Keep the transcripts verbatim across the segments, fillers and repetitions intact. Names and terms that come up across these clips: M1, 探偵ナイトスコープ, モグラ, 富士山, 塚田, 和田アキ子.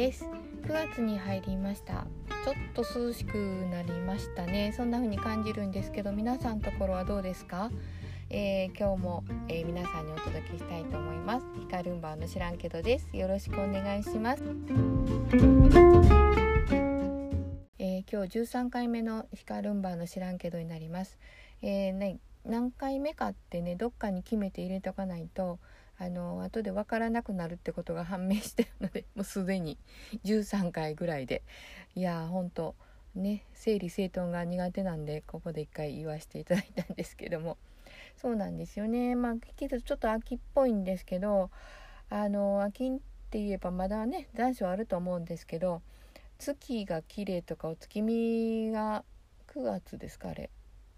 です。くがつに入りました。ちょっと涼しくなりましたね。そんな風に感じるんですけど、皆さんのところはどうですか？えー、今日も、えー、皆さんにお届けしたいと思います。ヒカルンバーの知らんけどです。よろしくお願いします。えー、今日じゅうさんかいめのヒカルンバーの知らんけどになります。えーね、何回目かってね、どっかに決めて入れとかないとあの後で分からなくなるってことが判明してるので、もうすでにじゅうさんかいぐらいで、いやーほんとね、整理整頓が苦手なんでここで一回言わせていただいたんですけども、そうなんですよね。まあけどちょっと秋っぽいんですけど、あの秋って言えばまだね残暑あると思うんですけど、月が綺麗とかお月見がくがつですか、あれ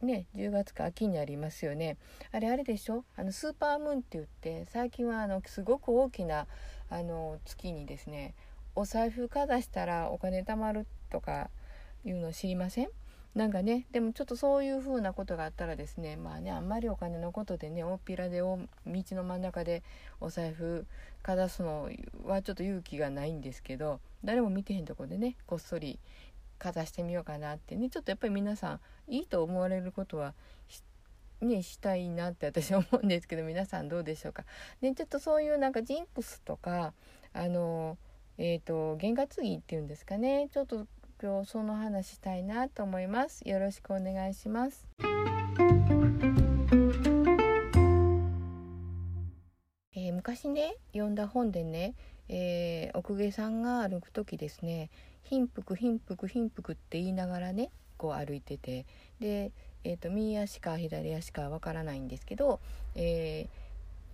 ね、じゅうがつか秋にありますよね。あれあれでしょ、あのスーパームーンって言って、最近はあのすごく大きなあの月にですね、お財布かざしたらお金貯まるとかいうの知りません？なんかね、でもちょっとそういう風なことがあったらですね、まあね、あんまりお金のことでね、大っぴらで道の真ん中でお財布かざすのはちょっと勇気がないんですけど、誰も見てへんとこでね、こっそりかざしてみようかなってね、ちょっとやっぱり皆さんいいと思われることは し,、ね、したいなって私は思うんですけど、皆さんどうでしょうかね。ちょっとそういうなんかジンクスとか、あのえっ、ー、と験担ぎっていうんですかね、ちょっと今日その話したいなと思います。よろしくお願いします。えー、昔ね読んだ本でね、えー、奥下さんが歩くときですね、貧腹貧腹貧腹って言いながらねこう歩いてて、で、えー、と右足か左足かわからないんですけど、え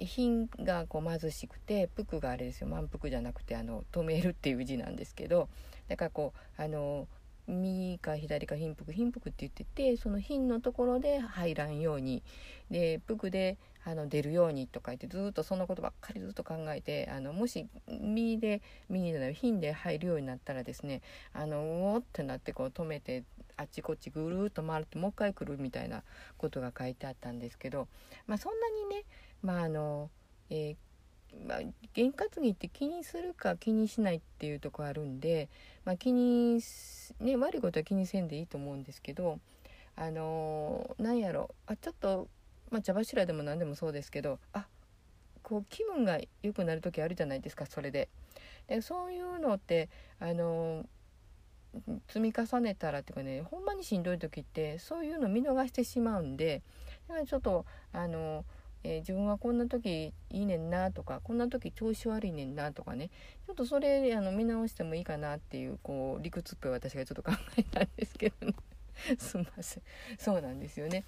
ー、貧がこう貧しくて、腹があれですよ、満腹じゃなくてあの止めるっていう字なんですけど、だからこうあの右か左か貧腹貧腹って言ってて、その貧のところで入らんように、で腹であの出るようにとか言って、ずっとそんなことばっかりずっと考えて、あのもし右で右じゃない貧で入るようになったらですね、あのうおってなってこう止めて、あっちこっちぐるっと回ってもう一回来るみたいなことが書いてあったんですけど、まあそんなにね、まああの、えーまあ、験担ぎって気にするか気にしないっていうところあるんで、まあ気にね、悪いことは気にせんでいいと思うんですけど、あのなんやろ、あちょっとまあ、茶柱でも何でもそうですけど、あこう気分が良くなる時あるじゃないですか。それ で, でそういうのってあの積み重ねたらっていうかね、ほんまにしんどい時ってそういうの見逃してしまうんで、だからちょっとあの、えー、自分はこんな時いいねんなとか、こんな時調子悪いねんなとかね、ちょっとそれあの見直してもいいかなっていう、こう理屈っぽい私がちょっと考えたんですけどねすみません。そうなんですよね。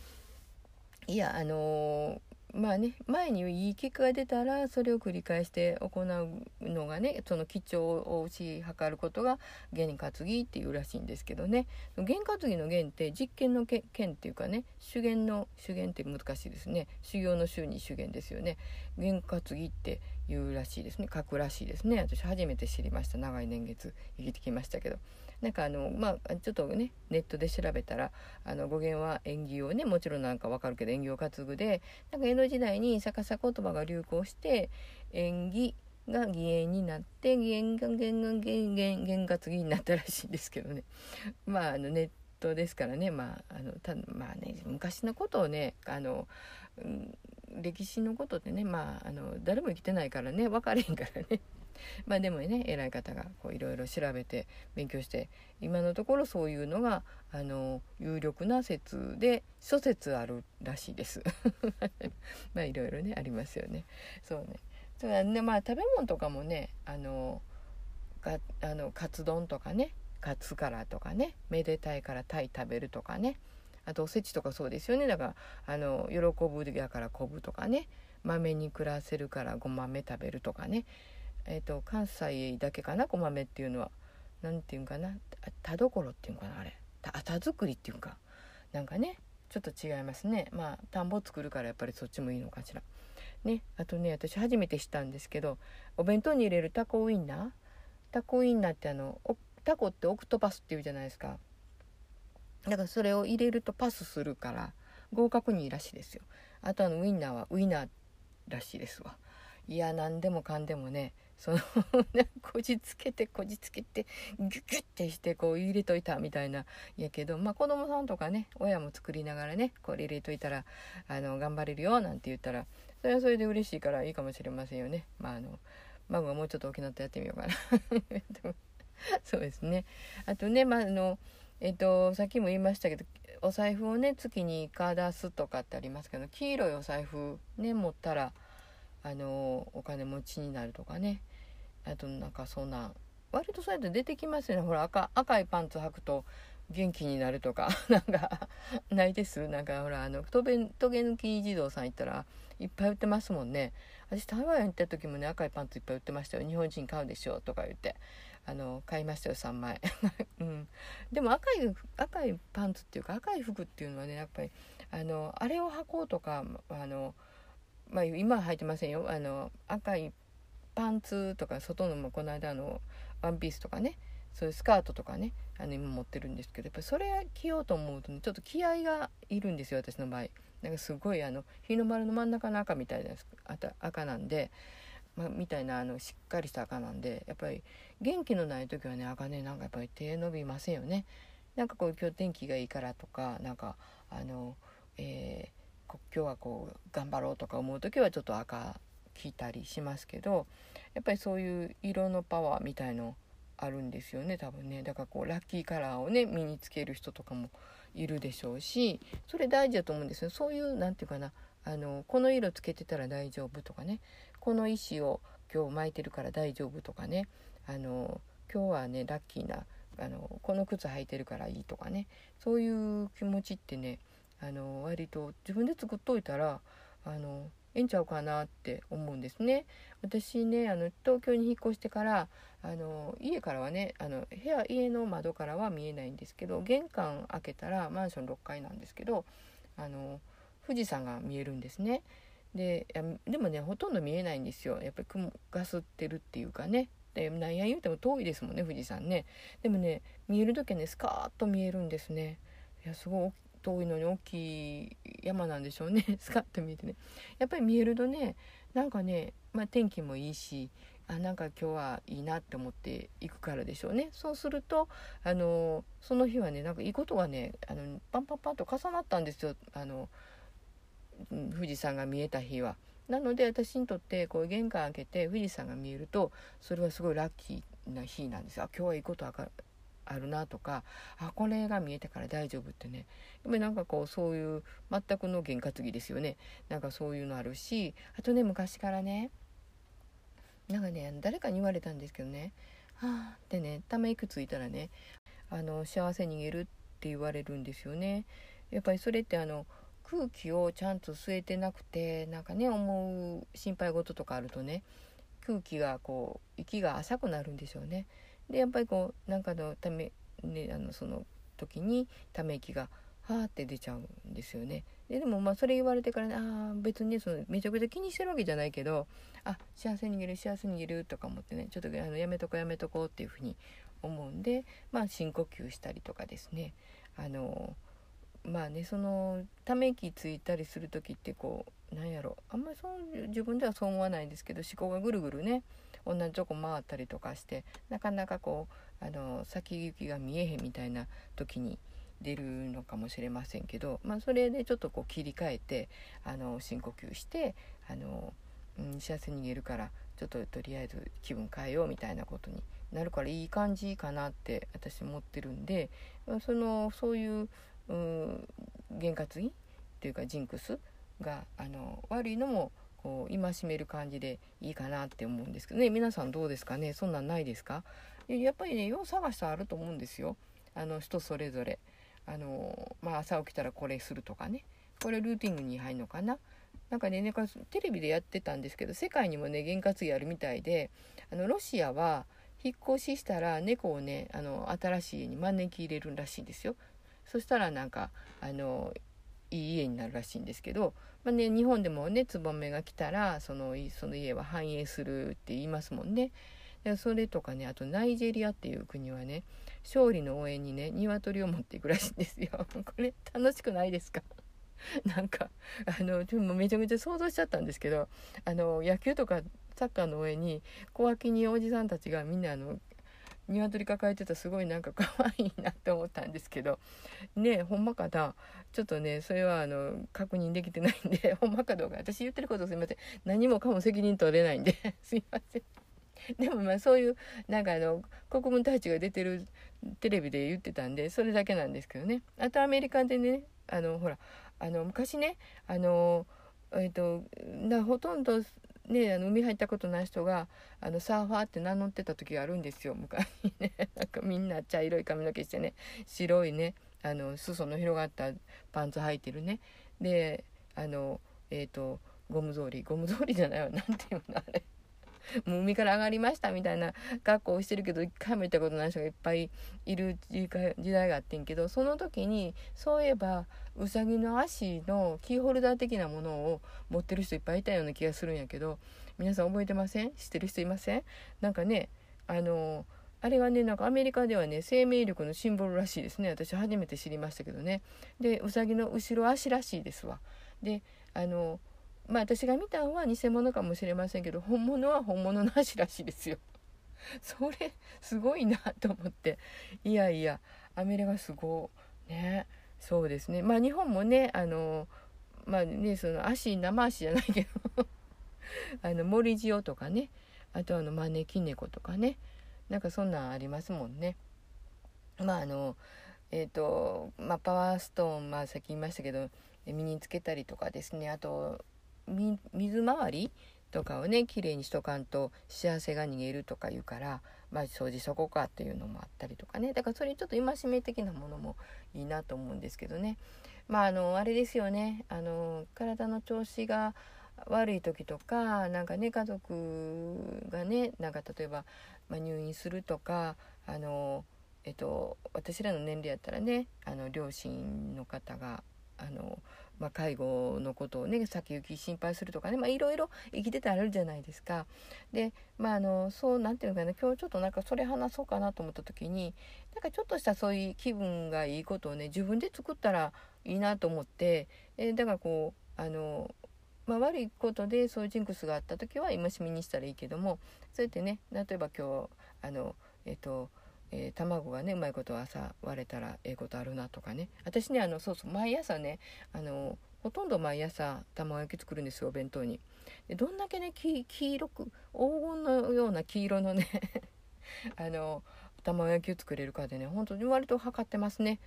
いやあのー、まあね、前にいい結果が出たらそれを繰り返して行うのがね、その基調を推し量ることが験担ぎっていうらしいんですけどね、験担ぎの験って実験のけ験っていうかね、修験の修験って難しいですね、修行の修に修験ですよね。験担ぎっていうらしいですね、書くらしいですね。私初めて知りました。長い年月生きてきましたけど、なんかあのまあちょっとねネットで調べたら、あの語源は縁起をね、もちろんなんかわかるけど、縁起を担ぐで、なんか江戸時代に逆さ言葉が流行して、縁起が義縁になって、義縁が験担ぎになったらしいんですけどねまああのネットですからね、まああのたまあね昔のことをね、あの、うん、歴史のことってね、まああの誰も生きてないからね、分かれへんからねまあでもね、偉い方がいろいろ調べて勉強して、今のところそういうのがあの有力な説で諸説あるらしいですまあいろいろねありますよね。そうね、それはね、まあ食べ物とかもね、あのかあのカツ丼とかね、カツからとかね、めでたいからタイ食べるとかね、あとおせちとかそうですよね。だからあの喜ぶやからこぶとかね、豆に暮らせるからご豆食べるとかね、えー、と関西だけかな、ご豆っていうのはなんていうんかな、田所っていうのかな、あれ田作りっていうかなんかね、ちょっと違いますね。まあ田んぼ作るからやっぱりそっちもいいのかしらね。あとね、私初めて知ったんですけど、お弁当に入れるタコウインナー、タコウインナーってあのタコってオクトパスっていうじゃないですか。だからそれを入れるとパスするから合格にいいらしいですよ。あとあのウインナーはウインナーらしいですわ。いや、何でもかんでもね、そのこじつけてこじつけてギュッギュッてしてこう入れといたみたいなやけど、まあ、子供さんとかね親も作りながらねこれ入れといたらあの頑張れるよなんて言ったらそれはそれで嬉しいからいいかもしれませんよね。まああの孫がもうちょっと大きなってやってみようかなそうですね。あとね、まああのえっと、さっきも言いましたけどお財布をね月にいっか出すとかってありますけど黄色いお財布ね持ったらあのお金持ちになるとかね。あとなんかそんな割とそうやって出てきますよね。ほら 赤, 赤いパンツ履くと元気になるとかなんかないです。なんかほらあのとげ抜き児童さん行ったらいっぱい売ってますもんね。私台湾行った時もね赤いパンツいっぱい売ってましたよ。日本人買うでしょとか言ってあの買いましたよさんまい、うん、でも赤い赤いパンツっていうか赤い服っていうのはねやっぱりあのあれを履こうとかあの、まあ、今は履いてませんよ。あの赤いパンツとか外のこの間のワンピースとかねそういうスカートとかねあの今持ってるんですけどやっぱりそれ着ようと思うと、ね、ちょっと気合がいるんですよ私の場合。なんかすごいあの日の丸の真ん中の赤みたいな赤なんで、まあ、みたいなあのしっかりした赤なんでやっぱり元気のない時はね赤ねなんかやっぱり手伸びませんよね。なんかこう今日天気がいいからとかなんかあの、えー、今日はこう頑張ろうとか思う時はちょっと赤着たりしますけどやっぱりそういう色のパワーみたいのあるんですよね多分ね。だからこうラッキーカラーをね身につける人とかもいるでしょうしそれ大事だと思うんですよ。そういうなんていうかなあのこの色つけてたら大丈夫とかねこの石を今日巻いてるから大丈夫とかねあの今日はねラッキーなあのこの靴履いてるからいいとかねそういう気持ちってねあの割と自分で作っといたらあのえんちゃうかなって思うんですね。私ねあの東京に引っ越してからあの家からはねあの部屋家の窓からは見えないんですけど玄関開けたらマンションろっかいなんですけどあの富士山が見えるんですね。 で, でもねほとんど見えないんですよやっぱり雲がすってるっていうかね。で何や言うても遠いですもんね富士山ね。でもね見える時はねスカーッと見えるんですね。いやすごい遠いのに大きい山なんでしょうねスカッと見えてねやっぱり見えるとねなんかね、まあ、天気もいいしあなんか今日はいいなって思っていくからでしょうね。そうするとあのその日はねなんかいいことがねあのパンパンパンと重なったんですよあの富士山が見えた日は。なので私にとってこう玄関開けて富士山が見えるとそれはすごいラッキーな日なんですよ。今日はいいこと明るあるなとかあこれが見えたから大丈夫ってねやっぱりなんかこうそういう全くの験担ぎですよね。なんかそういうのあるしあとね昔からねなんかね誰かに言われたんですけどねはあってねため息ついたらねあの幸せ逃げるって言われるんですよね。やっぱりそれってあの空気をちゃんと吸えてなくてなんかね思う心配事とかあるとね空気がこう息が浅くなるんでしょうね。でやっぱりこうなんかのため、ね、あのその時にため息がはーって出ちゃうんですよね。 で, でもまあそれ言われてからねあ別に、ね、そのめちゃくちゃ気にしてるわけじゃないけどあ幸せ逃げる幸せ逃げるとか思ってねちょっとあのやめとこやめとこうっていうふうに思うんで、まあ、深呼吸したりとかですねあのまあねそのため息ついたりする時ってこうなんやろあんまりそう自分ではそう思わないんですけど思考がぐるぐるね同じとこ回ったりとかしてなかなかこうあの先行きが見えへんみたいな時に出るのかもしれませんけど、まあ、それでちょっとこう切り替えてあの深呼吸してあの、うん、幸せ逃げるからちょっととりあえず気分変えようみたいなことになるからいい感じかなって私思ってるんでそのそういう験担ぎというかジンクスがあの悪いのもこう戒める感じでいいかなって思うんですけどね。皆さんどうですかね。そんなんないですか。やっぱりねよう探したらあると思うんですよ。あの人それぞれあの、まあ、朝起きたらこれするとかねこれルーティングに入るのかななんかねなんかテレビでやってたんですけど世界にもね験担ぎあるみたいであのロシアは引っ越ししたら猫をねあの新しい家に招き入れるらしいんですよ。そしたらなんかあのいい家になるらしいんですけど、まあね、日本でもねツバメが来たらその、その家は繁栄するって言いますもんね。でそれとかねあとナイジェリアっていう国はね勝利の応援にね鶏を持っていくらしいんですよこれ楽しくないですかなんかあのでもめちゃめちゃ想像しちゃったんですけどあの野球とかサッカーの上に小脇におじさんたちがみんなあの鶏抱えてた、すごいなんか可愛いなと思ったんですけどね、ほんまかな、ちょっとねそれはあの確認できてないんで、ほんまかどうか私言ってることすいません、何もかも責任取れないんですいません。でもまあそういうなんかあの国分太一が出てるテレビで言ってたんで、それだけなんですけどね。あとアメリカでね、あのほらあの昔ね、あのえっとなほとんどね、あの海入ったことない人があのサーファーって名乗ってた時があるんですよ、昔ね。なんかみんな茶色い髪の毛してね、白いねあの裾の広がったパンツ履いてるね、であのえっとゴム草履ゴム草履じゃないわ、なんていうのあれ、もう海から上がりましたみたいな格好をしてるけど一回も行ったことない人がいっぱいいる時代があってんけど、その時にそういえばうさぎの足のキーホルダー的なものを持ってる人いっぱいいたような気がするんやけど、皆さん覚えてません？知ってる人いません？なんかね、あのあれがね、なんかアメリカではね生命力のシンボルらしいですね。私初めて知りましたけどね。でうさぎの後ろ足らしいですわ。であのまあ私が見たのは偽物かもしれませんけど、本物は本物の足らしいですよ。それすごいなと思って、いやいやアメリカすごいね。そうですね、まあ日本もねあのまあねその足生足じゃないけどあの森塩とかね、あとあの招き猫とかね、なんかそんなんありますもんね。まああのえっとまあパワーストーン、まあさっき言いましたけど身につけたりとかですね、あと水回りとかをねきれいにしとかんと幸せが逃げるとか言うから、まあ掃除そこかっていうのもあったりとかね、だからそれちょっと戒め的なものもいいなと思うんですけどね。まああのあれですよね、あの体の調子が悪い時とかなんかね家族がねなんか例えば、まあ、入院するとか、あのえっと私らの年齢やったらねあの両親の方があのまあ、介護のことをね先行き心配するとかね、まあいろいろ生きててあるじゃないですか。でまああのそうなんていうのかな、今日ちょっとなんかそれ話そうかなと思った時に、なんかちょっとしたそういう気分がいいことをね自分で作ったらいいなと思って、えー、だからこうあの、まあ、悪いことでそういうジンクスがあった時は戒めにしたらいいけども、そうやってね例えば今日あのえっとえー、卵がねうまいこと朝割れたらええことあるなとかね。私ねあのそうそう毎朝ねあのほとんど毎朝卵焼き作るんですよ、お弁当に。でどんだけねき黄色く黄金のような黄色のねあの卵焼きを作れるかでね、本当に割と測ってますね。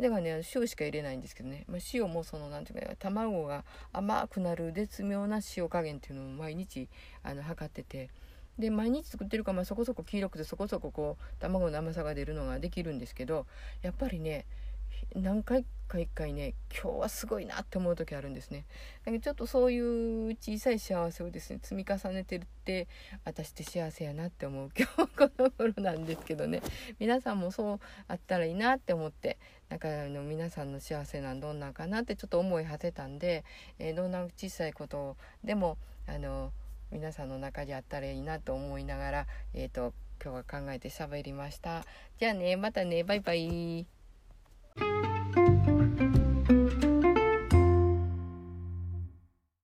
だからね塩しか入れないんですけどね、まあ、塩もそのなんていうか卵が甘くなる絶妙な塩加減っていうのを毎日あの測ってて。で毎日作ってるから、まあ、そこそこ黄色くてそこそここう卵の甘さが出るのができるんですけど、やっぱりね何回か一回ね今日はすごいなって思う時あるんですね。だけどちょっとそういう小さい幸せをですね積み重ねてるって私って幸せやなって思う今日この頃なんですけどね、皆さんもそうあったらいいなって思って、だからあの皆さんの幸せなんどんなんかなってちょっと思い果てたんで、えー、どんな小さいことでもあの皆さんの中にあったらいいなと思いながら、えーと、今日は考えて喋りました。じゃあね、またね、バイバイ。